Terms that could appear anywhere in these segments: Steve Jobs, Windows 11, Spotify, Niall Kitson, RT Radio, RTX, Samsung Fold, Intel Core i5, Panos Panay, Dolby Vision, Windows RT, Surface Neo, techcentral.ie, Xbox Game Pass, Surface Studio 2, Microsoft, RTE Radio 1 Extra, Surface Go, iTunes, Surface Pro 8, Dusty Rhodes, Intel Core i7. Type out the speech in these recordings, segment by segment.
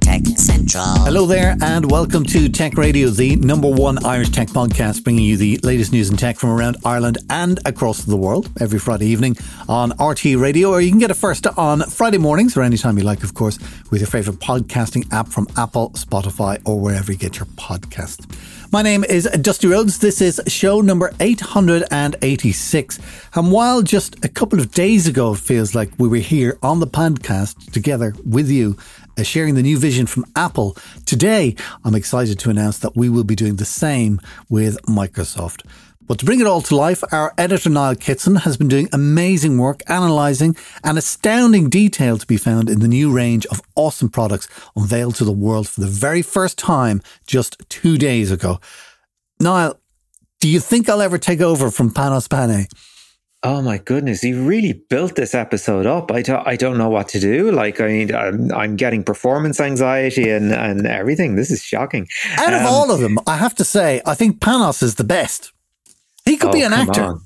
Tech Central. Hello there and welcome to Tech Radio, the number one Irish tech podcast, bringing you the latest news and tech from around Ireland and across the world every Friday evening on RT Radio, or you can get it first on Friday mornings or anytime you like, of course, with your favourite podcasting app from Apple, Spotify or wherever you get your podcasts. My name is Dusty Rhodes. This is show number 886. And while just a couple of days ago, it feels like we were here on the podcast together with you, sharing the new vision from Apple, today I'm excited to announce that we will be doing the same with Microsoft. But to bring it all to life, our editor Niall Kitson has been doing amazing work analysing and astounding detail to be found in the new range of awesome products unveiled to the world for the very first time just 2 days ago. Niall, do you think I'll ever take over from Panos Panay? Oh my goodness, you really built this episode up. I don't know what to do. Like, I mean, I'm getting performance anxiety and everything. This is shocking. Out of all of them, I have to say, I think Panos is the best. He could be an actor. On.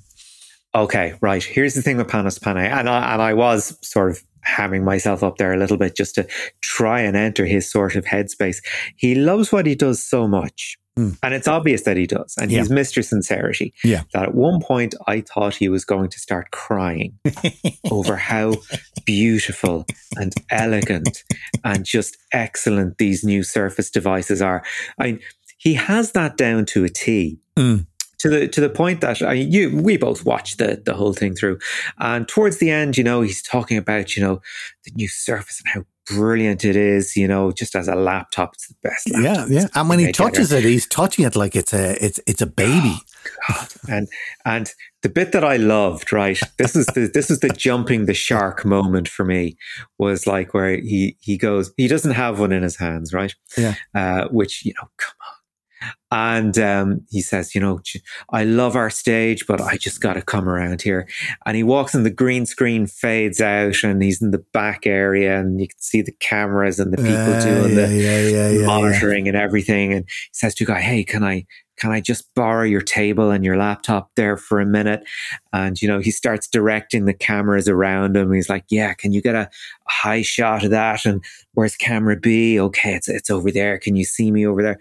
Okay, right. Here's the thing with Panos Panay. And I was sort of hammering myself up there a little bit just to try and enter his sort of headspace. He loves what he does so much. Mm. And it's obvious that he does. And he's Mr. Sincerity. Yeah. That at one point I thought he was going to start crying over how beautiful and elegant and just excellent these new Surface devices are. I mean, he has that down to a T. Mm. To the point that we both watched the whole thing through. And towards the end, he's talking about, the new Surface and how brilliant it is, just as a laptop, it's the best laptop. Yeah, yeah. And when he touches it, he's touching it like it's a baby. Oh, God. And the bit that I loved, right? This is the jumping the shark moment for me, was like where he goes, he doesn't have one in his hands, right? Yeah. Which, come on. And he says, I love our stage, but I just got to come around here. And he walks and the green screen fades out and he's in the back area and you can see the cameras and the people doing the monitoring and everything. And he says to a guy, hey, can I just borrow your table and your laptop there for a minute? And, he starts directing the cameras around him. He's like, yeah, can you get a high shot of that? And where's camera B? Okay, it's over there. Can you see me over there?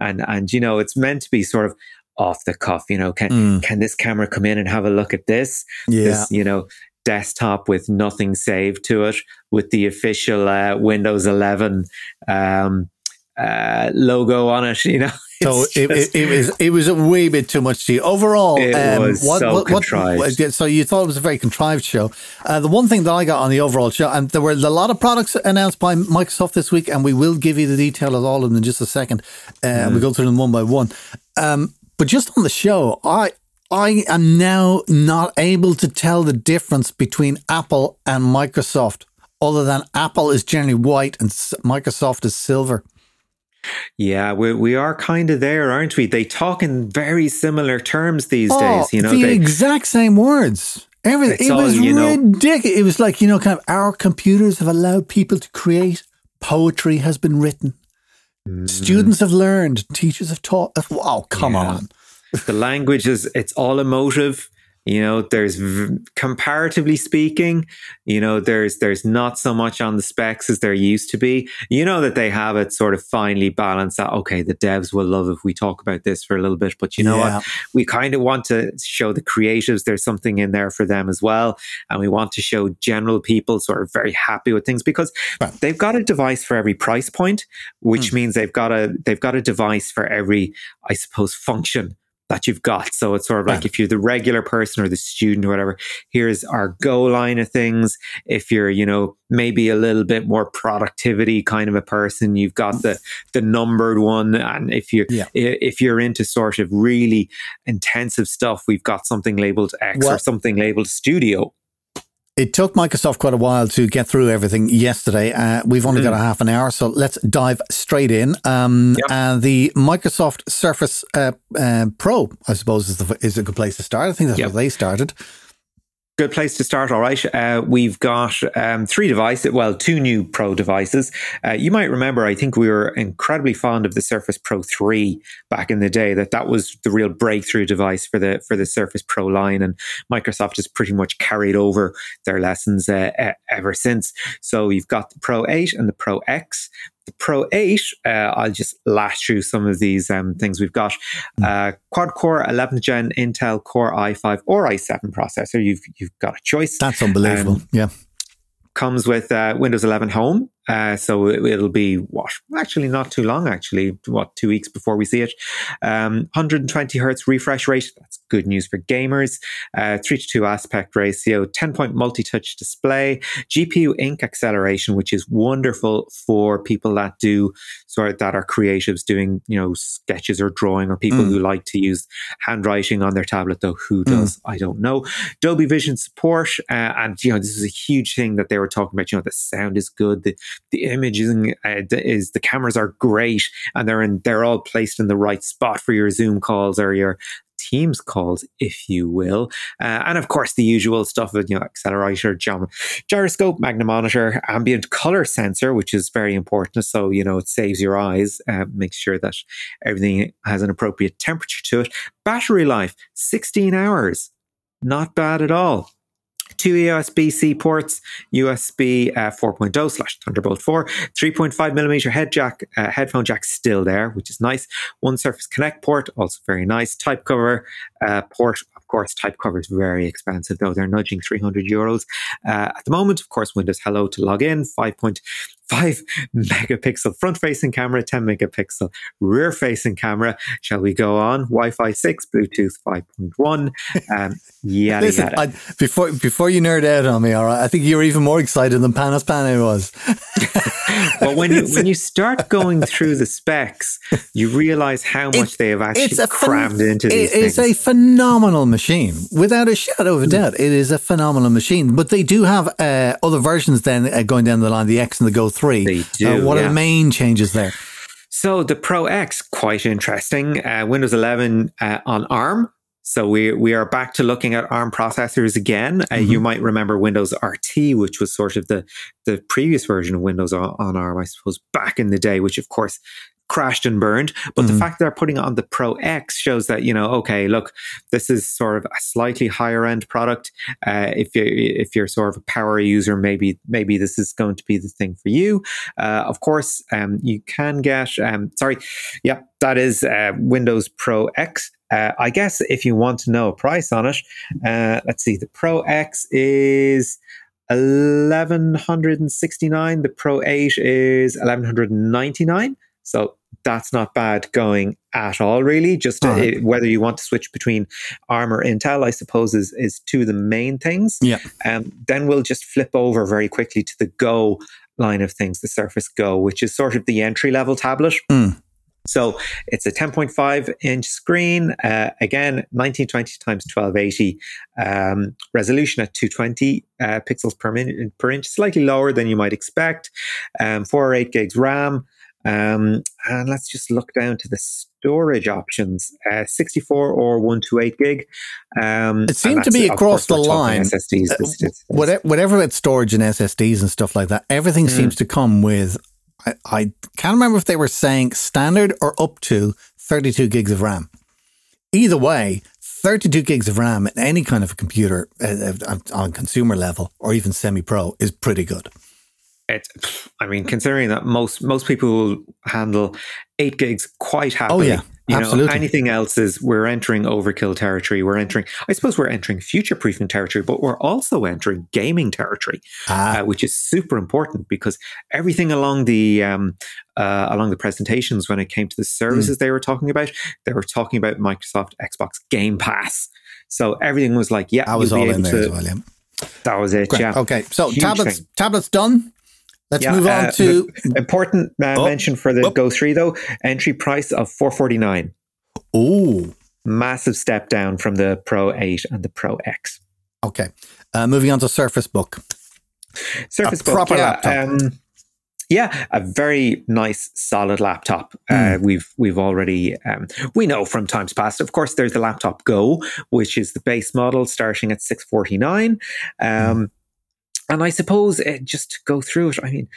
And it's meant to be sort of off the cuff, can this camera come in and have a look at this? Yeah. This, desktop with nothing saved to it, with the official Windows 11 logo on it, So it was a wee bit too much to you. Overall, contrived. So you thought it was a very contrived show. The one thing that I got on the overall show, and there were a lot of products announced by Microsoft this week, and we will give you the detail of all of them in just a second. We'll go through them one by one. But just on the show, I am now not able to tell the difference between Apple and Microsoft, other than Apple is generally white and Microsoft is silver. Yeah, we are kind of there, aren't we? They talk in very similar terms these days. The exact same words. Everything. It was ridiculous. It was like, kind of, our computers have allowed people to create. Poetry has been written. Mm. Students have learned. Teachers have taught. Oh, come on. The language it's all emotive. There's comparatively speaking, there's not so much on the specs as there used to be. That they have it sort of finely balanced out. Okay, the devs will love if we talk about this for a little bit, but what? We kind of want to show the creatives there's something in there for them as well. And we want to show general people sort of very happy with things, because they've got a device for every price point, which means they've got a device for every, I suppose, function that you've got. So it's sort of like, if you're the regular person or the student or whatever, here's our Go line of things. If you're, maybe a little bit more productivity kind of a person, you've got the numbered one. And if you're into sort of really intensive stuff, we've got something labeled X or something labeled Studio. It took Microsoft quite a while to get through everything yesterday. We've only got a half an hour, so let's dive straight in. The Microsoft Surface Pro, I suppose, is a good place to start. I think that's where they started. Good place to start, all right. We've got two new Pro devices. You might remember, I think we were incredibly fond of the Surface Pro 3 back in the day, that was the real breakthrough device for the Surface Pro line, and Microsoft has pretty much carried over their lessons ever since. So you've got the Pro 8 and the Pro X. The Pro 8, I'll just lash through some of these things we've got. Quad-core 11th gen Intel Core i5 or i7 processor. You've got a choice. That's unbelievable. Comes with Windows 11 Home. So it'll be, 2 weeks before we see it. 120 hertz refresh rate. That's good news for gamers. 3:2 aspect ratio, 10-point multi-touch display, GPU ink acceleration, which is wonderful for people that are creatives doing, sketches or drawing, or people who like to use handwriting on their tablet, though who does, I don't know. Dolby Vision support. And this is a huge thing that they were talking about. The sound is good. The imaging is, the cameras are great, and they're all placed in the right spot for your Zoom calls or your Teams calls, if you will. And of course, the usual stuff with accelerator, gyroscope, magna monitor, ambient color sensor, which is very important. So, it saves your eyes, makes sure that everything has an appropriate temperature to it. Battery life, 16 hours. Not bad at all. 2 USB-C ports, USB 4.0/Thunderbolt 4, 3.5mm headphone jack still there, which is nice. One Surface Connect port, also very nice. Type cover port, of course, type cover is very expensive though. They're nudging €300. At the moment, of course, Windows Hello to log in, 5.5 megapixel front-facing camera, 10 megapixel rear-facing camera. Shall we go on? Wi-Fi 6, Bluetooth 5.1. Listen, before you nerd out on me, all right, I think you're even more excited than Panos Panay was. Well, when you start going through the specs, you realise how much they have actually crammed into these things. It's a phenomenal machine, without a shadow of a doubt. It is a phenomenal machine, but they do have other versions then going down the line, the X and the Go 3. They do, what are the main changes there? So the Pro X, quite interesting. Windows 11 on ARM. So we are back to looking at ARM processors again. You might remember Windows RT, which was sort of the previous version of Windows on ARM, I suppose, back in the day, which of course crashed and burned. But the fact they're putting it on the Pro X shows that, this is sort of a slightly higher end product. If you're sort of a power user, maybe this is going to be the thing for you. Of course, you can get, that is Windows Pro X. I guess if you want to know a price on it, let's see, the Pro X is $1,169. The Pro 8 is $1,199. So that's not bad going at all, really. Just whether you want to switch between ARM or Intel, I suppose, is two of the main things. Yeah. Then we'll just flip over very quickly to the Go line of things, the Surface Go, which is sort of the entry-level tablet. So it's a 10.5-inch screen, again, 1920x1280, resolution at 220 pixels per inch, slightly lower than you might expect, 4 or 8 gigs RAM. And let's just look down to the storage options, 64 or 128 gig. It seemed to be across the line. SSDs, whatever about storage and SSDs and stuff like that, everything seems to come with, I can't remember if they were saying standard or up to 32 gigs of RAM. Either way, 32 gigs of RAM in any kind of a computer on consumer level or even semi-pro is pretty good. Considering that most people will handle 8 gigs quite happily. Oh, yeah. Absolutely. Anything else is, we're entering overkill territory. We're entering future-proofing territory, but we're also entering gaming territory, which is super important because everything along the presentations when it came to the services they were talking about Microsoft Xbox Game Pass. So everything was like, yeah, I was all in there as well, yeah. That was it. Great. Yeah. Okay. So tablets done. Let's move on to important mention for the Go 3 though. Entry price of $449. Oh, massive step down from the Pro 8 and the Pro X. Okay. Moving on to Surface Book. Surface Book. Proper laptop. yeah, a very nice, solid laptop. We've already, we know from times past, of course, there's the Laptop Go, which is the base model starting at $649. And I suppose just to go through it, I mean,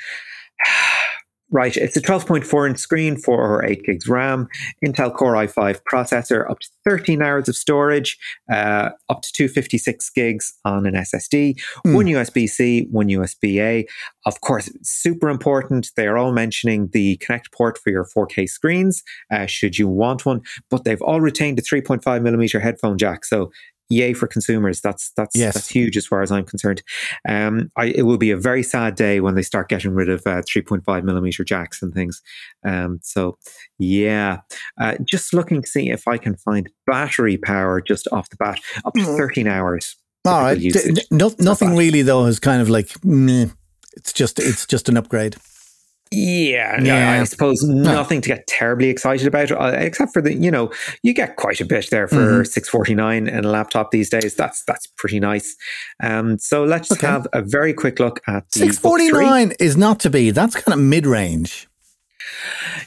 right, it's a 12.4 inch screen, 8 gigs RAM, Intel Core i5 processor, up to 13 hours of storage, up to 256 gigs on an SSD, one USB-C, one USB-A. Of course, super important, they are all mentioning the Connect port for your 4K screens, should you want one, but they've all retained a 3.5 millimeter headphone jack, so yay for consumers. That's huge as far as I'm concerned. It will be a very sad day when they start getting rid of 3.5 millimeter jacks and things. Just looking to see if I can find battery power just off the bat, up to 13 hours. All right. Nothing really though is kind of like, it's just an upgrade. Yeah, I suppose nothing to get terribly excited about, except for you get quite a bit there for $649 in a laptop these days. That's pretty nice. So let's have a very quick look at the $649 is not to be. That's kind of mid-range.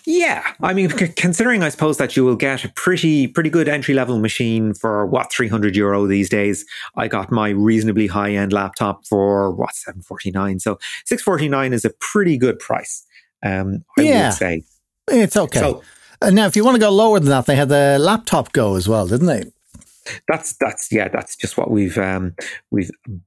Yeah, I mean, considering I suppose that you will get a pretty good entry-level machine for what, €300 these days. I got my reasonably high-end laptop for what, $749. So $649 is a pretty good price. I would say it's okay. So, now, if you want to go lower than that, they had the Laptop Go as well, didn't they? That's just what we've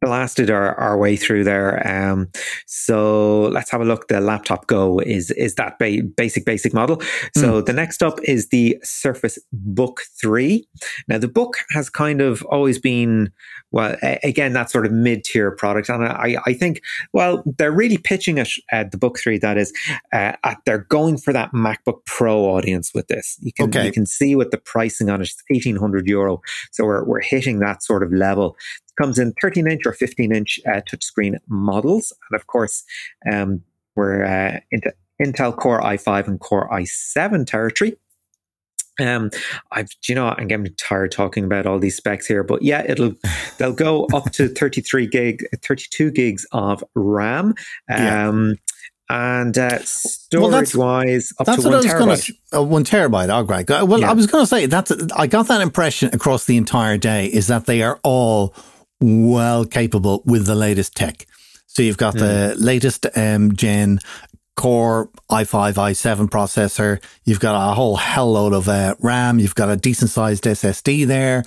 blasted our way through there. So let's have a look. The Laptop Go is that basic model. So the next up is the Surface Book 3. Now the Book has kind of always been, well, again, that sort of mid-tier product. And I think, well, they're really pitching it at the Book 3, that is, they're going for that MacBook Pro audience with this. You can see what the pricing on it is, €1,800. So we're hitting that sort of level. It comes in 13-inch or 15-inch touchscreen models. And of course, we're into Intel Core i5 and Core i7 territory. I'm getting tired talking about all these specs here, but yeah, they'll go up to 32 gigs of RAM. And storage-wise, up to 1 terabyte. 1 terabyte, all right. Well, yeah. I was going to say, I got that impression across the entire day, is that they are all well capable with the latest tech. So you've got the latest gen Core i5, i7 processor. You've got a whole hell load of RAM. You've got a decent-sized SSD there.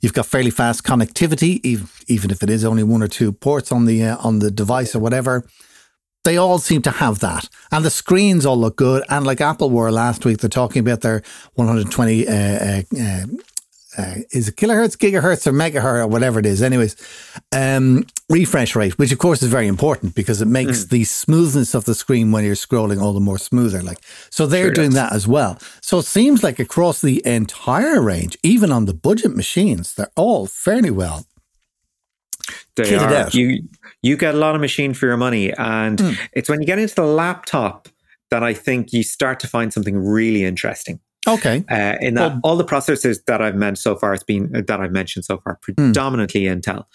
You've got fairly fast connectivity, even if it is only one or two ports on the device or whatever. They all seem to have that. And the screens all look good. And like Apple were last week, they're talking about their 120, is it kilohertz, gigahertz or megahertz or whatever it is. Anyways, refresh rate, which of course is very important because it makes the smoothness of the screen when you're scrolling all the more smoother. So they're doing that as well. So it seems like across the entire range, even on the budget machines, they're all fairly well. They are. Out. You get a lot of machine for your money, and it's when you get into the laptop that I think you start to find something really interesting. Okay. In that all the processors that I've mentioned so far, predominantly Intel,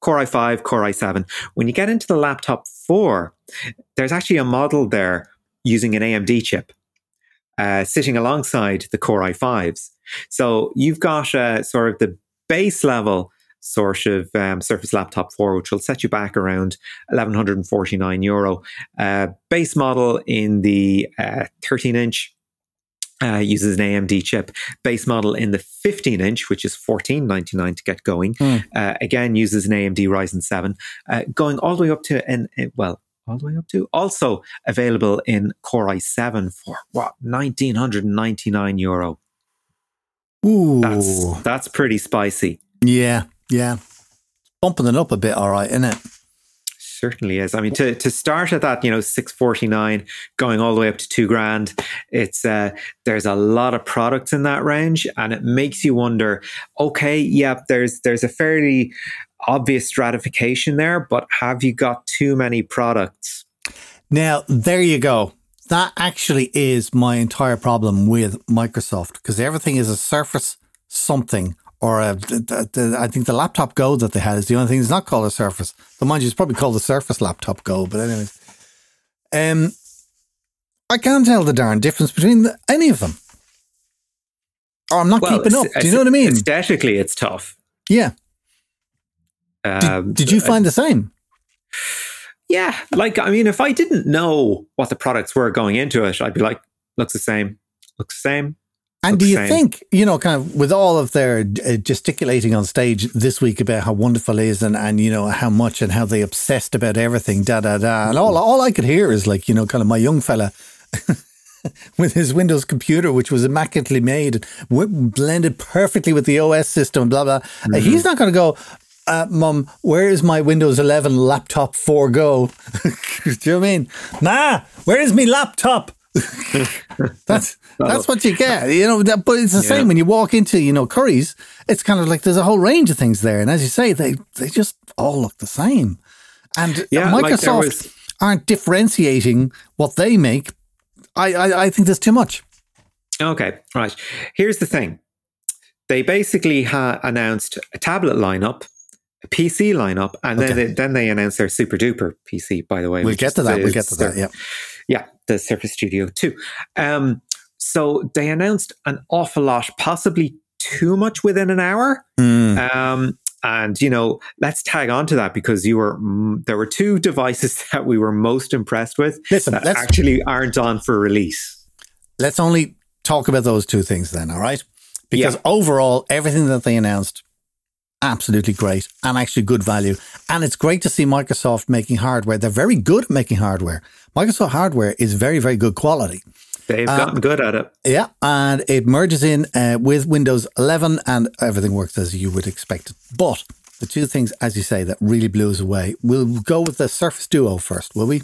Core i5, Core i7. When you get into the Laptop 4, there's actually a model there using an AMD chip sitting alongside the Core i5s. So you've got sort of the base level sort of Surface Laptop 4, which will set you back around €1,149. Base model in the 13-inch uses an AMD chip. Base model in the 15-inch, which is $1,499 to get going, again uses an AMD Ryzen 7, going all the way up to also available in Core i7 for what, €1,999. Ooh, that's pretty spicy. Yeah. Bumping it up a bit, all right, isn't it? Certainly is. I mean, to start at that, $649, going all the way up to $2,000, it's there's a lot of products in that range, and it makes you wonder, there's a fairly obvious stratification there, but have you got too many products? Now, there you go. That actually is my entire problem with Microsoft, because everything is a Surface something. Or I think the Laptop Go that they had is the only thing that's not called a Surface. Though mind you, it's probably called the Surface Laptop Go. But anyways, I can't tell the darn difference between any of them. Or I'm not keeping up. Do you know what I mean? Aesthetically, it's tough. Yeah. Did you find the same? Yeah. Like, I mean, if I didn't know what the products were going into it, I'd be like, looks the same. Looks the same. And do you think, you know, kind of with all of their gesticulating on stage this week about how wonderful it is and, you know, how much and how they obsessed about everything, And all I could hear is like, you know, kind of my young fella with his Windows computer, which was immaculately made, blended perfectly with the OS system, blah, blah. Mm-hmm. He's not going to go, Mum, where is my Windows 11 Laptop 4 Go? Do you know what I mean? Nah, where is me laptop? That's what you get, you know. But it's the same when you walk into, you know, Curry's. It's kind of like there's a whole range of things there, and as you say, they just all look the same. And Microsoft aren't differentiating what they make. I think there's too much. Okay, right. Here's the thing: they basically announced a tablet lineup, a PC lineup, and then they announced their super duper PC. By the way, we'll get to that. We'll get to that. Yeah. Yeah, the Surface Studio 2. So they announced an awful lot, possibly too much within an hour. And, you know, let's tag on to that because there were two devices that we were most impressed with that actually aren't on for release. Let's only talk about those two things then, all right? Because overall, everything that they announced, absolutely great and actually good value. And it's great to see Microsoft making hardware. They're very good at making hardware. Microsoft hardware is very, very good quality. They've gotten good at it. Yeah, and it merges in with Windows 11 and everything works as you would expect it. But the two things, as you say, that really blew us away. We'll go with the Surface Duo first, will we?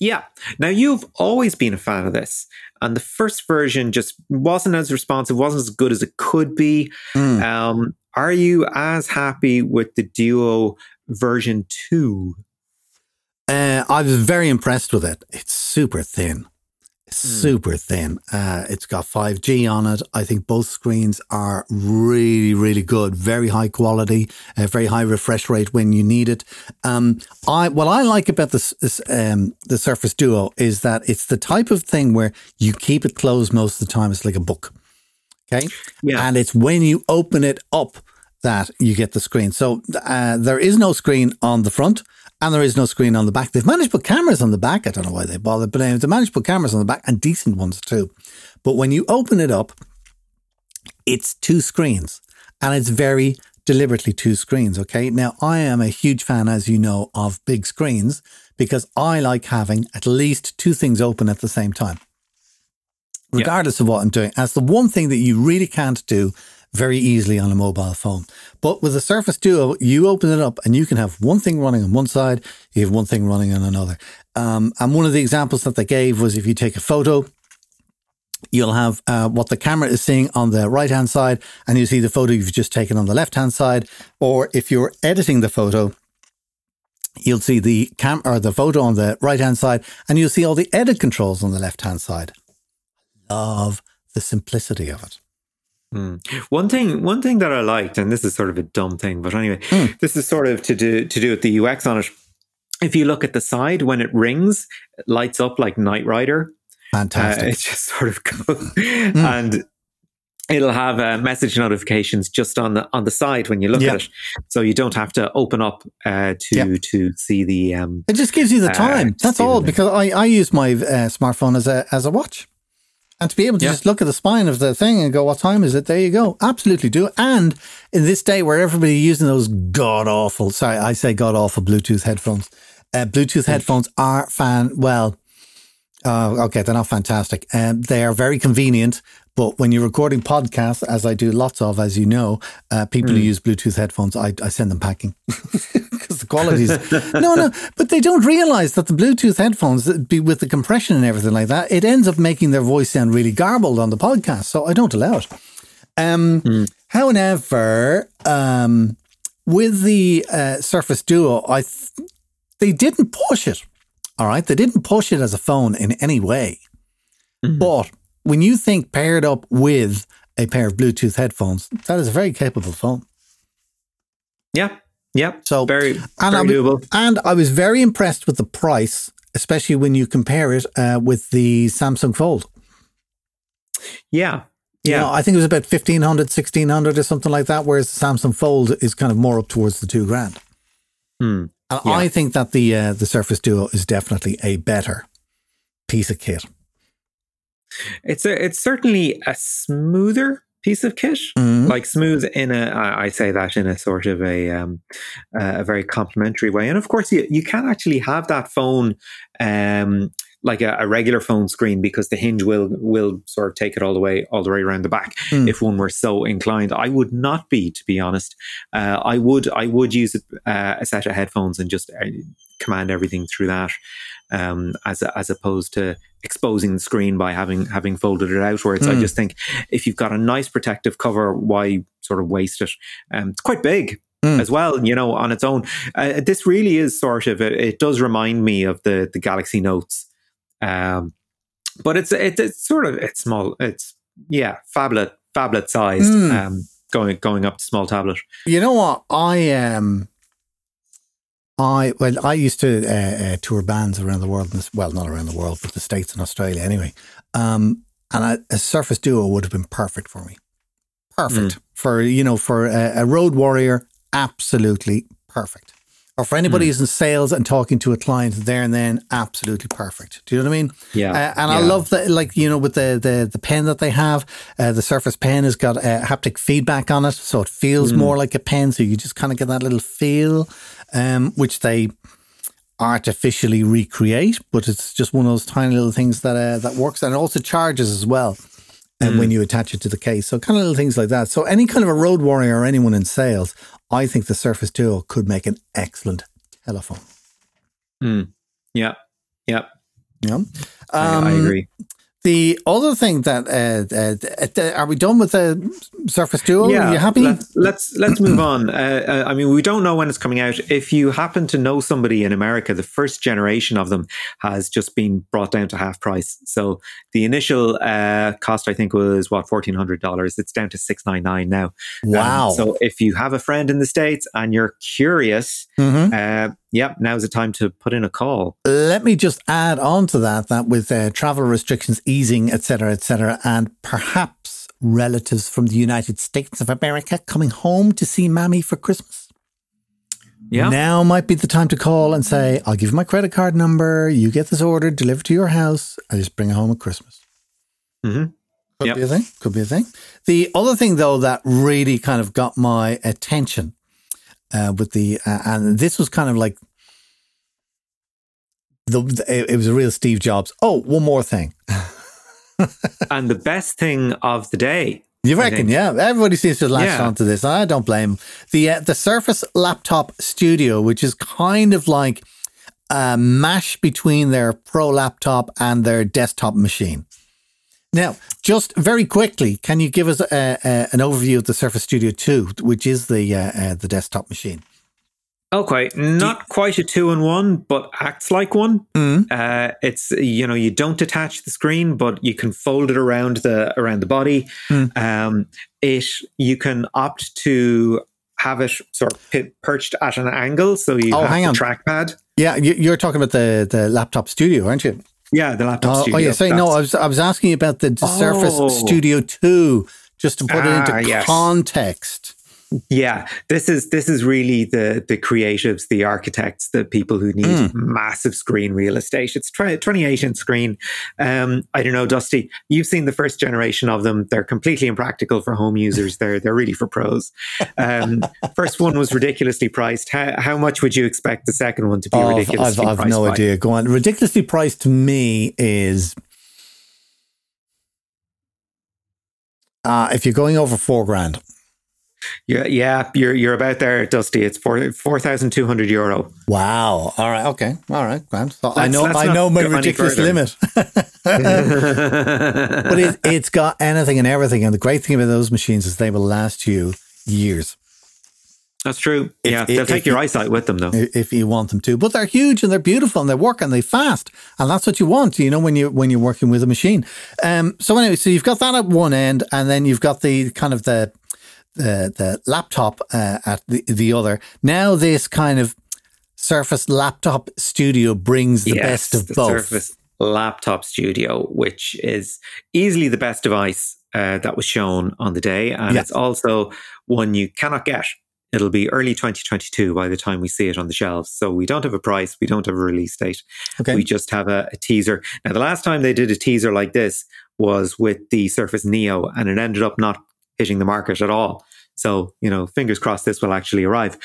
Yeah. Now, you've always been a fan of this. And the first version just wasn't as responsive, wasn't as good as it could be. Are you as happy with the Duo version 2? I was very impressed with it. It's super thin. It's got 5G on it. I think both screens are really, really good. Very high quality, very high refresh rate when you need it. What I like about the Surface Duo is that it's the type of thing where you keep it closed most of the time. It's like a book. Okay. Yeah. And it's when you open it up that you get the screen. So there is no screen on the front and there is no screen on the back. They've managed to put cameras on the back. I don't know why they bothered, but they managed to put cameras on the back and decent ones too. But when you open it up, it's two screens and it's very deliberately two screens. Okay. Now, I am a huge fan, as you know, of big screens because I like having at least two things open at the same time. Regardless of what I'm doing. That's the one thing that you really can't do very easily on a mobile phone. But with the Surface Duo, you open it up and you can have one thing running on one side, you have one thing running on another. And one of the examples that they gave was if you take a photo, you'll have what the camera is seeing on the right-hand side and you see the photo you've just taken on the left-hand side. Or if you're editing the photo, you'll see the the photo on the right-hand side and you'll see all the edit controls on the left-hand side. Love the simplicity of it. One thing that I liked, and this is sort of a dumb thing, but anyway, this is sort of to do with the UX on it. If you look at the side, when it rings, it lights up like Knight Rider. Fantastic. It just sort of goes and it'll have message notifications just on the side when you look at it, so you don't have to open up to see the. It just gives you the time. That's all. Because I use my smartphone as a watch. And to be able to just look at the spine of the thing and go, what time is it? There you go. Absolutely do it. And in this day where everybody's using those god-awful Bluetooth headphones. Bluetooth headphones are they're not fantastic. They are very convenient. But when you're recording podcasts, as I do lots of, as you know, people who use Bluetooth headphones, I send them packing. The qualities. But they don't realize that the Bluetooth headphones, with the compression and everything like that, it ends up making their voice sound really garbled on the podcast. So I don't allow it. However, with the Surface Duo, they didn't push it. All right. They didn't push it as a phone in any way. Mm-hmm. But when you think paired up with a pair of Bluetooth headphones, that is a very capable phone. Yeah. Yep. So very doable. And I was very impressed with the price especially when you compare it with the Samsung Fold. Yeah. Yeah. You know, I think it was about 1,500, 1,600 or something like that, whereas the Samsung Fold is kind of more up towards the $2,000. Hmm. And yeah. I think that the Surface Duo is definitely a better piece of kit. It's certainly a smoother piece of kit, mm-hmm. like smooth in a, I say that in a sort of a very complimentary way. And of course, you can actually have that phone like a regular phone screen, because the hinge will sort of take it all the way around the back. Mm. If one were so inclined, I would not be, to be honest. I would use a set of headphones and just command everything through that, as opposed to exposing the screen by having folded it outwards. Mm. I just think if you've got a nice protective cover, why sort of waste it? It's quite big. Mm. As well, you know, on its own. This really is sort of, it does remind me of the Galaxy Notes. But it's sort of, it's small, it's, yeah, phablet sized, going up to small tablet. You know what? I used to tour bands around the world, not around the world, but the States and Australia anyway. And a Surface Duo would have been perfect for me. Perfect for a road warrior. Absolutely perfect. Or for anybody who's in sales and talking to a client there and then, absolutely perfect. Do you know what I mean? Yeah. I love that, like, you know, with the pen that they have, the Surface Pen has got haptic feedback on it, so it feels more like a pen, so you just kind of get that little feel, which they artificially recreate, but it's just one of those tiny little things that works. And it also charges as well when you attach it to the case. So kind of little things like that. So any kind of a road warrior or anyone in sales, I think the Surface Duo could make an excellent telephone. Mm. Yeah. Yeah. Yeah. I agree. The other thing that, are we done with the Surface Duo? Yeah, are you happy? Let's move on. I mean, we don't know when it's coming out. If you happen to know somebody in America, the first generation of them has just been brought down to half price. So the initial cost, I think, was $1,400. It's down to $699 now. Wow! So if you have a friend in the States and you're curious, now's the time to put in a call. Let me just add on to that with travel restrictions easing, et cetera, and perhaps relatives from the United States of America coming home to see Mammy for Christmas. Yeah. Now might be the time to call and say, I'll give you my credit card number, you get this order, delivered to your house, I just bring it home at Christmas. Mm-hmm. Could be a thing. The other thing, though, that really kind of got my attention with the, and this was kind of like, it was a real Steve Jobs. Oh, one more thing. And the best thing of the day. You reckon, yeah. Everybody seems to latch onto this. I don't blame them. The Surface Laptop Studio, which is kind of like a mash between their pro laptop and their desktop machine. Now, just very quickly, can you give us an overview of the Surface Studio 2, which is the desktop machine? Okay, not quite a 2-in-1, but acts like one. Mm. It's, you know, you don't detach the screen, but you can fold it around the body. Mm. You can opt to have it sort of perched at an angle, so you have the trackpad. Yeah, you're talking about the Laptop Studio, aren't you? Yeah, the Laptop Studio. Oh, yeah. Sorry, no, I was asking about the Surface Studio 2, just to put it into context. Yeah, this is really the creatives, the architects, the people who need massive screen real estate. It's 28-inch screen. I don't know, Dusty, you've seen the first generation of them. They're completely impractical for home users. They're really for pros. First one was ridiculously priced. How much would you expect the second one to be ridiculously priced? I've no idea. Go on. Ridiculously priced to me is if you're going over $4,000. Yeah, you're about there, Dusty. It's €4,200. Wow. All right. Okay. All right. Grand. So I know my ridiculous limit. But it's got anything and everything. And the great thing about those machines is they will last you years. That's true. They'll take your eyesight with them, though, if you want them to. But they're huge and they're beautiful and they work and they fast, and that's what you want, you know, when you're working with a machine. So anyway, so you've got that at one end, and then you've got the kind of the laptop at the other. Now this kind of Surface Laptop Studio brings the best of both. Surface Laptop Studio, which is easily the best device that was shown on the day. And it's also one you cannot get. It'll be early 2022 by the time we see it on the shelves. So we don't have a price. We don't have a release date. Okay. We just have a teaser. Now, the last time they did a teaser like this was with the Surface Neo, and it ended up not hitting the market at all. So, you know, fingers crossed this will actually arrive.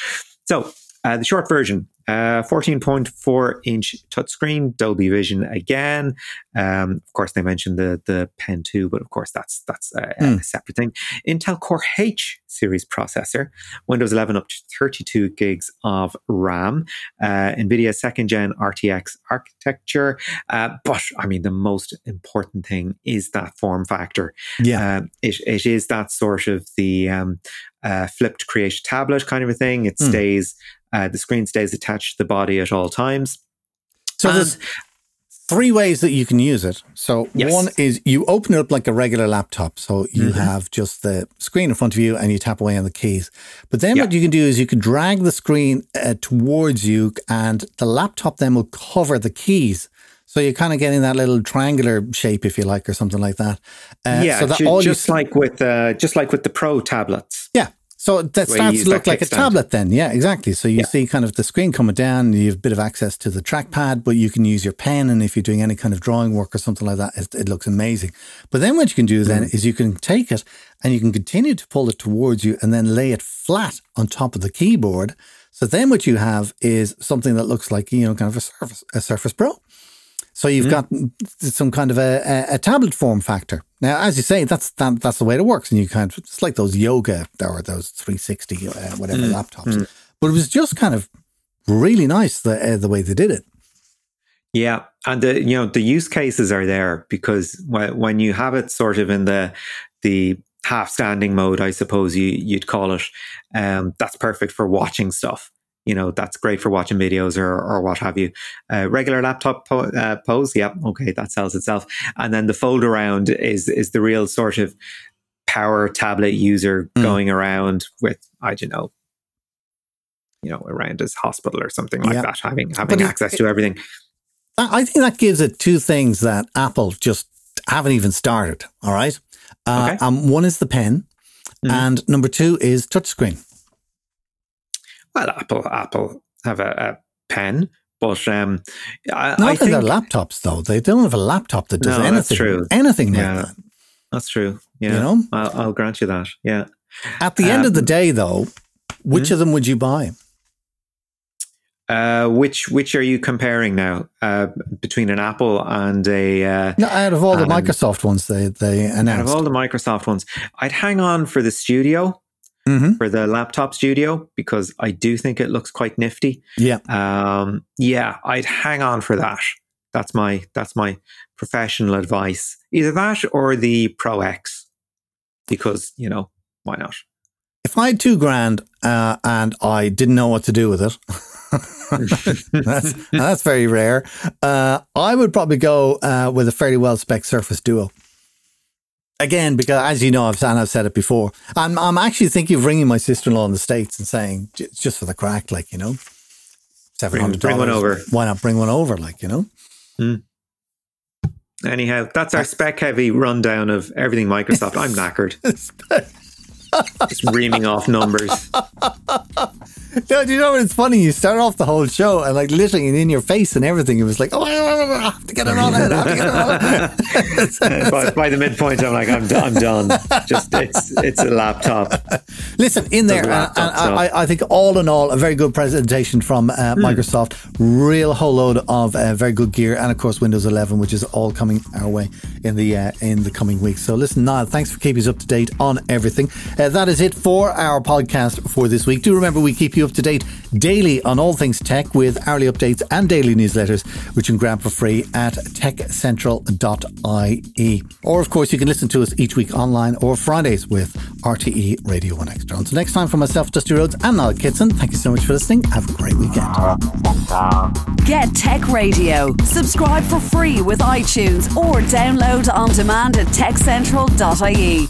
So the short version, 14.4-inch touchscreen, Dolby Vision again. Of course, they mentioned the Pen 2, but of course that's a separate thing. Intel Core H series processor, Windows 11 up to 32 gigs of RAM, NVIDIA 2nd Gen RTX architecture. But, I mean, the most important thing is that form factor. Yeah. It is that sort of the flipped create tablet kind of a thing. It stays... the screen stays attached to the body at all times. So there's three ways that you can use it. So one is you open it up like a regular laptop. So you have just the screen in front of you and you tap away on the keys. But then what you can do is you can drag the screen towards you, and the laptop then will cover the keys. So you're kind of getting that little triangular shape, if you like, or something like that. So that just like with the Pro tablets. Yeah. So that starts to look like a tablet then. Yeah, exactly. So you see kind of the screen coming down, you have a bit of access to the trackpad, but you can use your pen. And if you're doing any kind of drawing work or something like that, it looks amazing. But then what you can do then is you can take it and you can continue to pull it towards you and then lay it flat on top of the keyboard. So then what you have is something that looks like, you know, kind of a Surface Pro. So you've got some kind of a tablet form factor. Now, as you say, that's the way it works. And you kind of, it's like those Yoga or those 360 whatever laptops. But it was just kind of really nice the way they did it. Yeah. And the use cases are there, because when you have it sort of in the half standing mode, I suppose you'd call it, that's perfect for watching stuff. You know, that's great for watching videos or what have you. Regular laptop pose. Yep. Okay. That sells itself. And then the fold around is the real sort of power tablet user going around with, I don't know, you know, around his hospital or something like that, having access to everything. I think that gives it two things that Apple just haven't even started. All right. Okay. One is the pen and number two is touchscreen. Well, Apple have a pen, but I think their laptops though. They don't have a laptop that does anything. That's true. Anything like that. That's true. Yeah, you know, I'll grant you that. Yeah. At the end of the day, though, which of them would you buy? Which are you comparing now between an Apple and a? No, out of all the Microsoft ones they announced. Out of all the Microsoft ones, I'd hang on for the Studio. For the laptop studio, because I do think it looks quite nifty. Yeah. I'd hang on for that. That's my professional advice. Either that or the Pro X, because, you know, why not? If I had $2,000 and I didn't know what to do with it, that's very rare. I would probably go with a fairly well-spec Surface Duo. Again, because as you know, I've said it before, I'm actually thinking of ringing my sister-in-law in the States and saying, just for the crack, like, you know, $700. Bring one over. Why not bring one over, like, you know? Mm. Anyhow, that's our spec-heavy rundown of everything Microsoft. I'm knackered. Just reaming off numbers. No, do you know what? It's funny. You start off the whole show and like literally in your face and everything. It was like, oh, I have to get it all out. By the midpoint, I'm like, I'm done. Just it's a laptop. Listen, in there, I think all in all, a very good presentation from Microsoft. Real whole load of very good gear, and of course Windows 11, which is all coming our way in the coming weeks. So listen, Niall, thanks for keeping us up to date on everything. That is it for our podcast for this week. Do remember, we keep you up to date daily on all things tech with hourly updates and daily newsletters, which you can grab for free at techcentral.ie. Or, of course, you can listen to us each week online or Fridays with RTE Radio 1 Extra. Until next time, from myself, Dusty Rhodes, and Niall Kitson, thank you so much for listening. Have a great weekend. Get Tech Radio. Subscribe for free with iTunes or download on demand at techcentral.ie.